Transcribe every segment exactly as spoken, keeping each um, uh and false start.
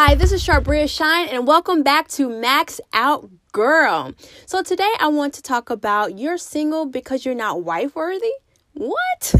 Hi, this is Sharbria Shine, and welcome back to Max Out Girl. So today I want to talk about you're single because you're not wife-worthy. What?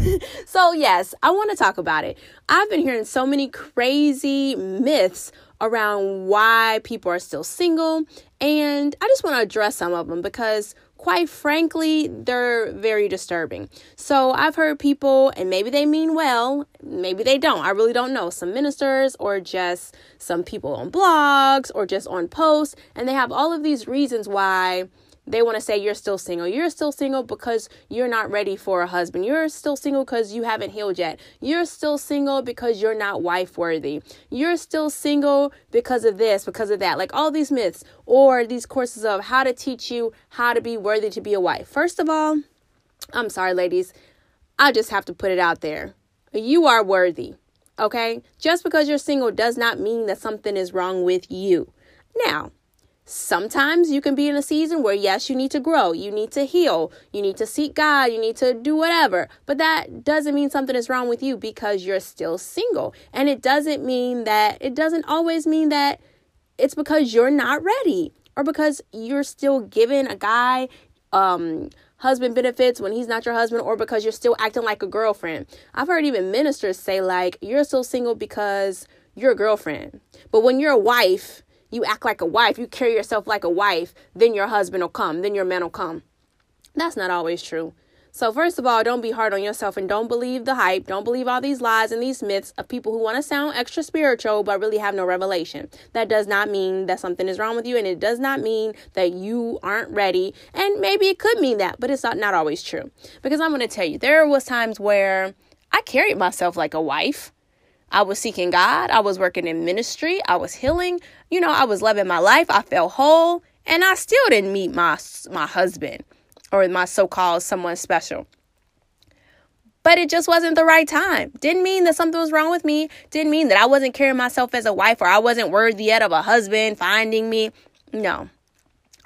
So yes, I want to talk about it. I've been hearing so many crazy myths around why people are still single, and I just want to address some of them because quite frankly, they're very disturbing. So I've heard people, and maybe they mean well, maybe they don't. I really don't know. Some ministers or just some people on blogs or just on posts, and they have all of these reasons why they want to say you're still single. You're still single because you're not ready for a husband. You're still single because you haven't healed yet. You're still single because you're not wife-worthy. You're still single because of this, because of that. Like all these myths or these courses of how to teach you how to be worthy to be a wife. First of all, I'm sorry, ladies. I just have to put it out there. You are worthy, okay? Just because you're single does not mean that something is wrong with you. Now, sometimes you can be in a season where, yes, you need to grow, you need to heal, you need to seek God, you need to do whatever. But that doesn't mean something is wrong with you because you're still single. And it doesn't mean that, it doesn't always mean that it's because you're not ready or because you're still giving a guy um, husband benefits when he's not your husband or because you're still acting like a girlfriend. I've heard even ministers say, like, you're still single because you're a girlfriend. But when you're a wife, you act like a wife, you carry yourself like a wife, then your husband will come, then your man will come. That's not always true. So first of all, don't be hard on yourself and don't believe the hype. Don't believe all these lies and these myths of people who want to sound extra spiritual but really have no revelation. That does not mean that something is wrong with you, and it does not mean that you aren't ready. And maybe it could mean that, but it's not, not always true. Because I'm going to tell you, there was times where I carried myself like a wife. I was seeking God. I was working in ministry. I was healing. You know, I was loving my life. I felt whole. And I still didn't meet my my husband or my so-called someone special. But it just wasn't the right time. Didn't mean that something was wrong with me. Didn't mean that I wasn't carrying myself as a wife or I wasn't worthy yet of a husband finding me. No,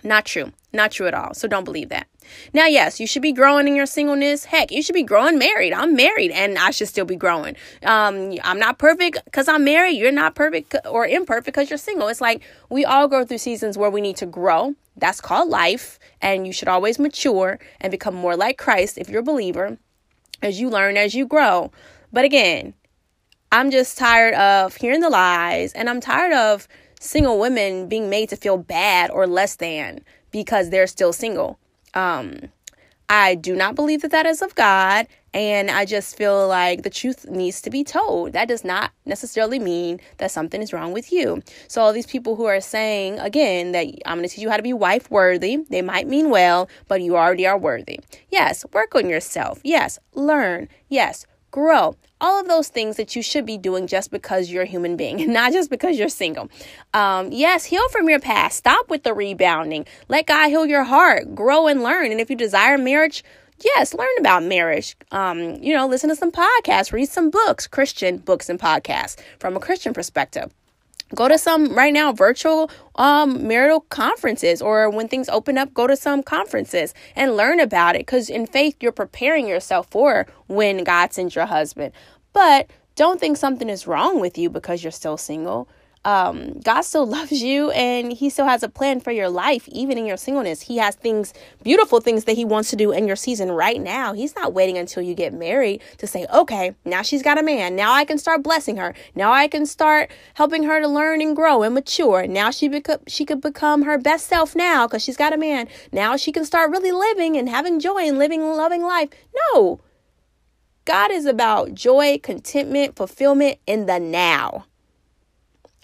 not true. Not true at all. So don't believe that. Now, yes, you should be growing in your singleness. Heck, you should be growing married. I'm married and I should still be growing. Um, I'm not perfect because I'm married. You're not perfect or imperfect because you're single. It's like we all go through seasons where we need to grow. That's called life. And you should always mature and become more like Christ if you're a believer as you learn, as you grow. But again, I'm just tired of hearing the lies, and I'm tired of single women being made to feel bad or less than because they're still single. Um, I do not believe that that is of God, and I just feel like the truth needs to be told. That does not necessarily mean that something is wrong with you. So all these people who are saying, again, that I'm going to teach you how to be wife-worthy, they might mean well, but you already are worthy. Yes, work on yourself. Yes, learn. Yes, grow. All of those things that you should be doing just because you're a human being, not just because you're single. Um, yes, heal from your past. Stop with the rebounding. Let God heal your heart. Grow and learn. And if you desire marriage, yes, learn about marriage. Um, you know, listen to some podcasts, read some books, Christian books and podcasts from a Christian perspective. Go to some right now virtual um, marital conferences, or when things open up, go to some conferences and learn about it, because in faith, you're preparing yourself for when God sends your husband. But don't think something is wrong with you because you're still single. Um, God still loves you, and he still has a plan for your life, even in your singleness. He has things, beautiful things that he wants to do in your season right now. He's not waiting until you get married to say, okay, now she's got a man. Now I can start blessing her. Now I can start helping her to learn and grow and mature. Now she beco- she could become her best self now because she's got a man. Now she can start really living and having joy and living a loving life. No, God is about joy, contentment, fulfillment in the now,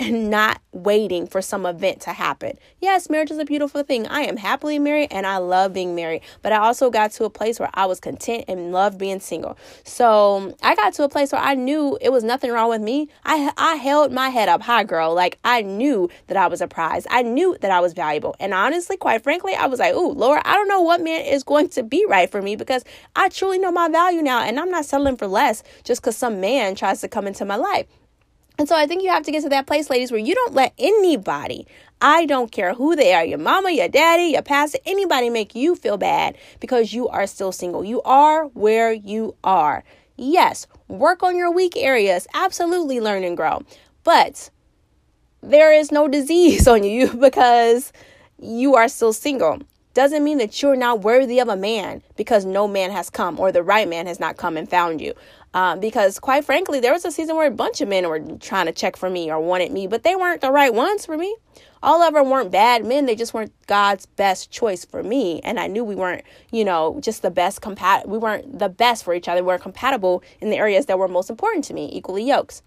and not waiting for some event to happen. Yes, marriage is a beautiful thing. I am happily married and I love being married, but I also got to a place where I was content and loved being single. So I got to a place where I knew it was nothing wrong with me. I I held my head up high, girl. Like, I knew that I was a prize. I knew that I was valuable. And honestly, quite frankly, I was like, ooh, Lord, I don't know what man is going to be right for me, because I truly know my value now, and I'm not settling for less just because some man tries to come into my life. And so I think you have to get to that place, ladies, where you don't let anybody, I don't care who they are, your mama, your daddy, your pastor, anybody make you feel bad because you are still single. You are where you are. Yes, work on your weak areas. Absolutely learn and grow. But there is no disease on you because you are still single. Doesn't mean that you're not worthy of a man because no man has come, or the right man has not come and found you. Um, because quite frankly, there was a season where a bunch of men were trying to check for me or wanted me, but they weren't the right ones for me. All of them weren't bad men. They just weren't God's best choice for me. And I knew we weren't, you know, just the best compat. We weren't the best for each other. We weren't compatible in the areas that were most important to me, equally yokes.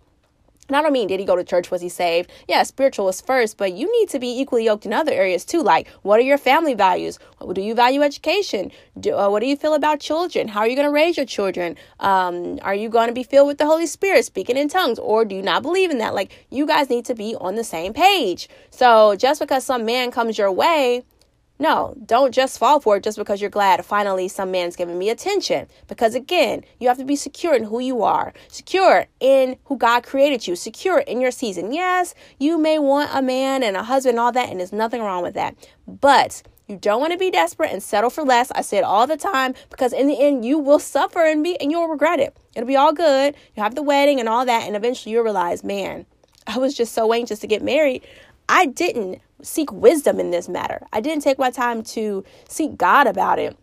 And I don't mean, did he go to church? Was he saved? Yeah, spiritual was first, but you need to be equally yoked in other areas too. Like, what are your family values? Do you value education? Do, uh, what do you feel about children? How are you going to raise your children? Um, are you going to be filled with the Holy Spirit, speaking in tongues, or do you not believe in that? Like, you guys need to be on the same page. So just because some man comes your way, no, don't just fall for it just because you're glad, finally, some man's giving me attention. Because again, you have to be secure in who you are, secure in who God created you, secure in your season. Yes, you may want a man and a husband and all that, and there's nothing wrong with that. But you don't want to be desperate and settle for less. I say it all the time, because in the end, you will suffer and be, and you'll regret it. It'll be all good. You have the wedding and all that, and eventually you'll realize, man, I was just so anxious to get married. I didn't seek wisdom in this matter. I didn't take my time to seek God about it,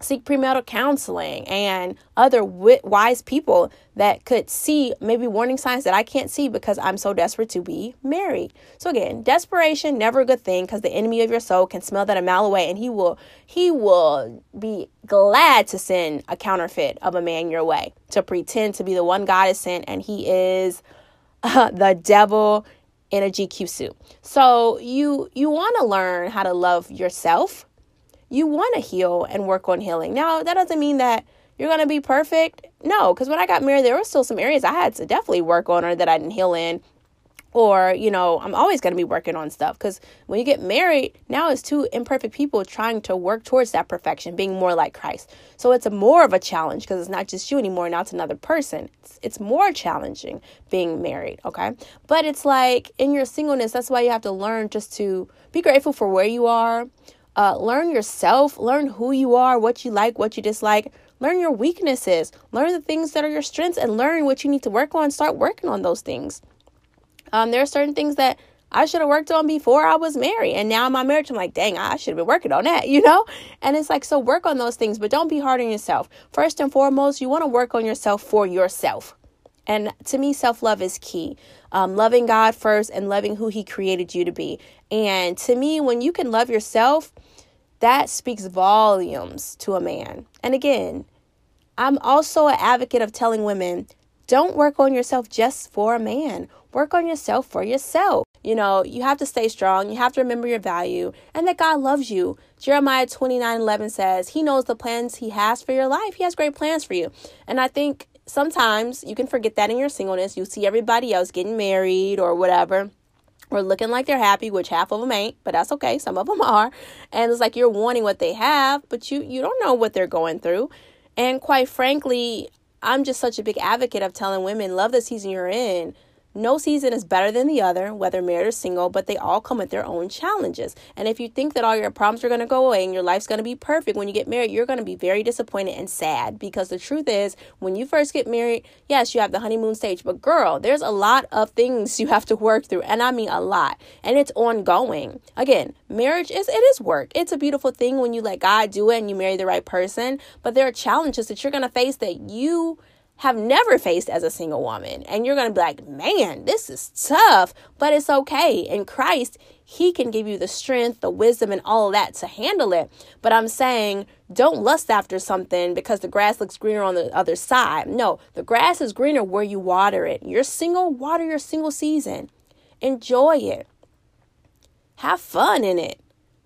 seek premarital counseling and other wit- wise people that could see maybe warning signs that I can't see because I'm so desperate to be married. So again, desperation, never a good thing, because the enemy of your soul can smell that a mile away, and he will he will be glad to send a counterfeit of a man your way to pretend to be the one God has sent, and he is uh, the devil in a G Q suit. So you you want to learn how to love yourself. You want to heal and work on healing. Now, that doesn't mean that you're going to be perfect. No, because when I got married, there were still some areas I had to definitely work on or that I didn't heal in. Or, you know, I'm always going to be working on stuff, because when you get married, now it's two imperfect people trying to work towards that perfection, being more like Christ. So it's a more of a challenge, because it's not just you anymore. Now it's another person. It's, it's more challenging being married. OK, but it's like in your singleness, that's why you have to learn just to be grateful for where you are. Uh, learn yourself. Learn who you are, what you like, what you dislike. Learn your weaknesses. Learn the things that are your strengths, and learn what you need to work on. Start working on those things. Um, there are certain things that I should have worked on before I was married. And now in my marriage, I'm like, dang, I should have been working on that, you know? And it's like, so work on those things, but don't be hard on yourself. First and foremost, you want to work on yourself for yourself. And to me, self-love is key. Um, loving God first and loving who he created you to be. And to me, when you can love yourself, that speaks volumes to a man. And again, I'm also an advocate of telling women, don't work on yourself just for a man. Work on yourself for yourself. You know, you have to stay strong. You have to remember your value and that God loves you. Jeremiah twenty-nine eleven says he knows the plans he has for your life. He has great plans for you. And I think sometimes you can forget that in your singleness. You see everybody else getting married or whatever, or looking like they're happy, which half of them ain't, but that's okay. Some of them are. And it's like you're wanting what they have, but you, you don't know what they're going through. And quite frankly, I'm just such a big advocate of telling women, love the season you're in. No season is better than the other, whether married or single, but they all come with their own challenges. And if you think that all your problems are going to go away and your life's going to be perfect when you get married, you're going to be very disappointed and sad, because the truth is, when you first get married, yes, you have the honeymoon stage, but girl, there's a lot of things you have to work through. And I mean a lot. And it's ongoing. Again, marriage is, it is work. It's a beautiful thing when you let God do it and you marry the right person. But there are challenges that you're going to face that you have never faced as a single woman. And you're going to be like, man, this is tough, but it's okay. In Christ, he can give you the strength, the wisdom, and all of that to handle it. But I'm saying, don't lust after something because the grass looks greener on the other side. No, the grass is greener where you water it. You're single, water your single season. Enjoy it. Have fun in it.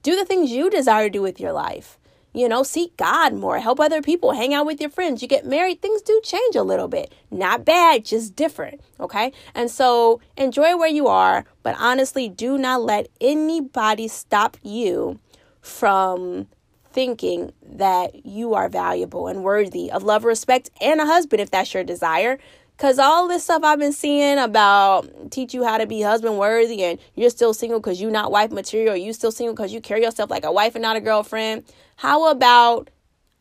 Do the things you desire to do with your life. You know, seek God more, help other people, hang out with your friends. You get married, things do change a little bit. Not bad, just different, okay? And so enjoy where you are, but honestly, do not let anybody stop you from thinking that you are valuable and worthy of love, respect, and a husband if that's your desire. Because all this stuff I've been seeing about teach you how to be husband worthy and you're still single because you're not wife material. Or you still single because you carry yourself like a wife and not a girlfriend. How about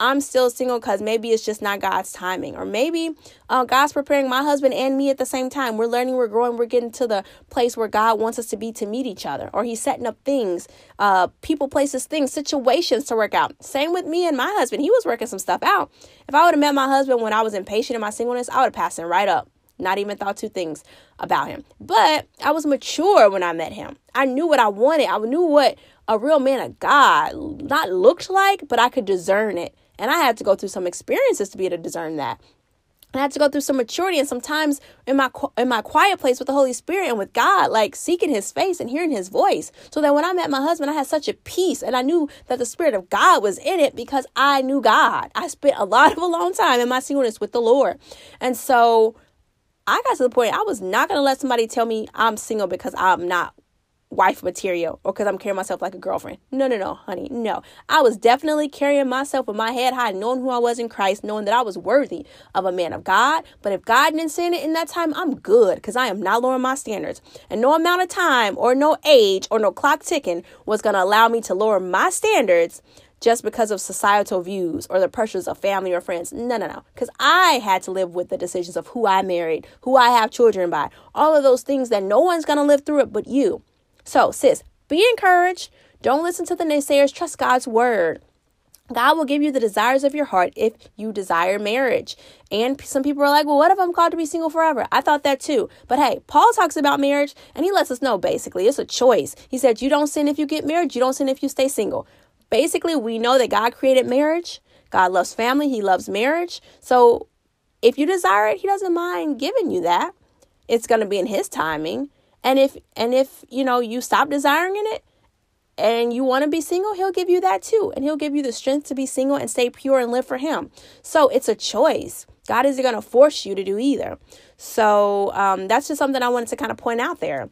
I'm still single because maybe it's just not God's timing, or maybe uh, God's preparing my husband and me at the same time. We're learning, we're growing, we're getting to the place where God wants us to be to meet each other, or he's setting up things, uh, people, places, things, situations to work out. Same with me and my husband. He was working some stuff out. If I would have met my husband when I was impatient in my singleness, I would have passed him right up. Not even thought two things about him. But I was mature when I met him. I knew what I wanted. I knew what a real man of God not looked like, but I could discern it. And I had to go through some experiences to be able to discern that. I had to go through some maturity, and sometimes in my in my quiet place with the Holy Spirit and with God, like seeking his face and hearing his voice, so that when I met my husband, I had such a peace, and I knew that the Spirit of God was in it because I knew God. I spent a lot of a long time in my singleness with the Lord. And so I got to the point I was not going to let somebody tell me I'm single because I'm not wife material or because I'm carrying myself like a girlfriend. No, no, no, honey. No, I was definitely carrying myself with my head high, knowing who I was in Christ, knowing that I was worthy of a man of God. But if God didn't send it in that time, I'm good because I am not lowering my standards. And no amount of time or no age or no clock ticking was going to allow me to lower my standards just because of societal views or the pressures of family or friends. No, no, no. Because I had to live with the decisions of who I married, who I have children by, all of those things that no one's going to live through it but you. So, sis, be encouraged. Don't listen to the naysayers. Trust God's word. God will give you the desires of your heart if you desire marriage. And some people are like, well, what if I'm called to be single forever? I thought that too. But hey, Paul talks about marriage and he lets us know, basically, it's a choice. He said, you don't sin if you get married. You don't sin if you stay single. Basically, we know that God created marriage. God loves family. He loves marriage. So if you desire it, he doesn't mind giving you that. It's going to be in his timing. And if, and if, you know, you stop desiring it and you want to be single, he'll give you that too. And he'll give you the strength to be single and stay pure and live for him. So it's a choice. God isn't going to force you to do either. So um, that's just something I wanted to kind of point out there.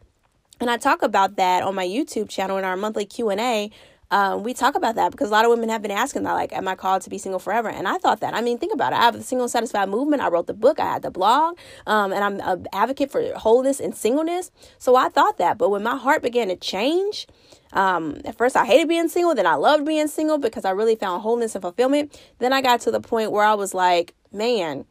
And I talk about that on my YouTube channel in our monthly Q and A. Um, we talk about that because a lot of women have been asking that, like, am I called to be single forever? And I thought that. I mean, think about it. I have the Single Satisfied movement. I wrote the book. I had the blog. Um, and I'm an advocate for wholeness and singleness. So I thought that. But when my heart began to change, um, at first I hated being single. Then I loved being single because I really found wholeness and fulfillment. Then I got to the point where I was like, man,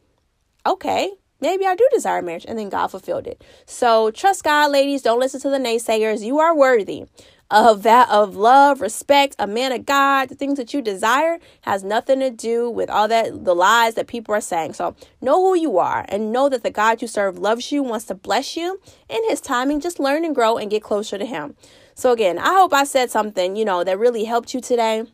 okay. Maybe I do desire marriage. And then God fulfilled it. So trust God, ladies. Don't listen to the naysayers. You are worthy of that, of love, respect, a man of God. The things that you desire has nothing to do with all that, the lies that people are saying. So know who you are and know that the God you serve loves you, wants to bless you in his timing. Just learn and grow and get closer to him. So again, I hope I said something, you know, that really helped you today.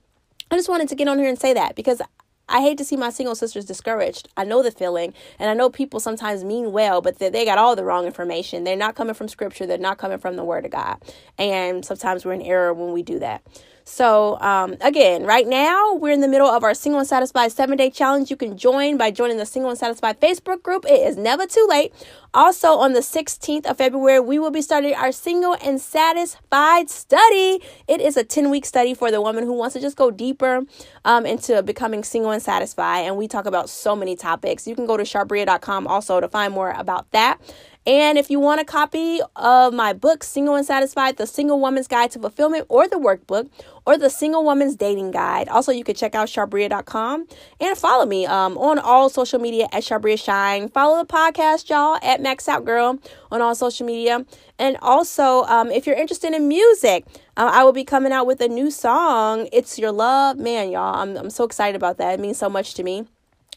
I just wanted to get on here and say that because I hate to see my single sisters discouraged. I know the feeling, and I know people sometimes mean well, but they, they got all the wrong information. They're not coming from scripture. They're not coming from the word of God. And sometimes we're in error when we do that. So, um, again, right now we're in the middle of our Single and Satisfied seven day challenge. You can join by joining the Single and Satisfied Facebook group. It is never too late. Also on the sixteenth of February, we will be starting our Single and Satisfied study. It is a ten week study for the woman who wants to just go deeper, um, into becoming single and satisfied. And we talk about so many topics. You can go to sharbria dot com also to find more about that. And if you want a copy of my book, Single and Satisfied, The Single Woman's Guide to Fulfillment, or the workbook, or The Single Woman's Dating Guide, also you can check out sharbria dot com and follow me um, on all social media at Sharbria Shine. Follow the podcast, y'all, at Max Out Girl on all social media. And also, um, if you're interested in music, uh, I will be coming out with a new song, It's Your Love. Man, y'all, I'm, I'm so excited about that. It means so much to me.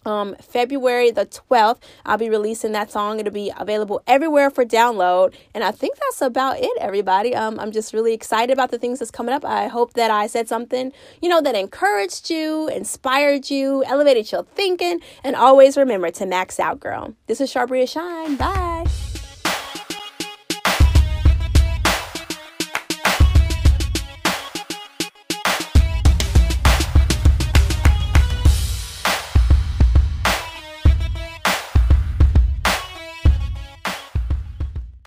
Um, February the twelfth, I'll be releasing that song. It'll be available everywhere for download. And I think that's about it, everybody. Um, I'm just really excited about the things that's coming up. I hope that I said something, you know, that encouraged you, inspired you, elevated your thinking, and always remember to max out, girl. This is Sharbria Shine. Bye.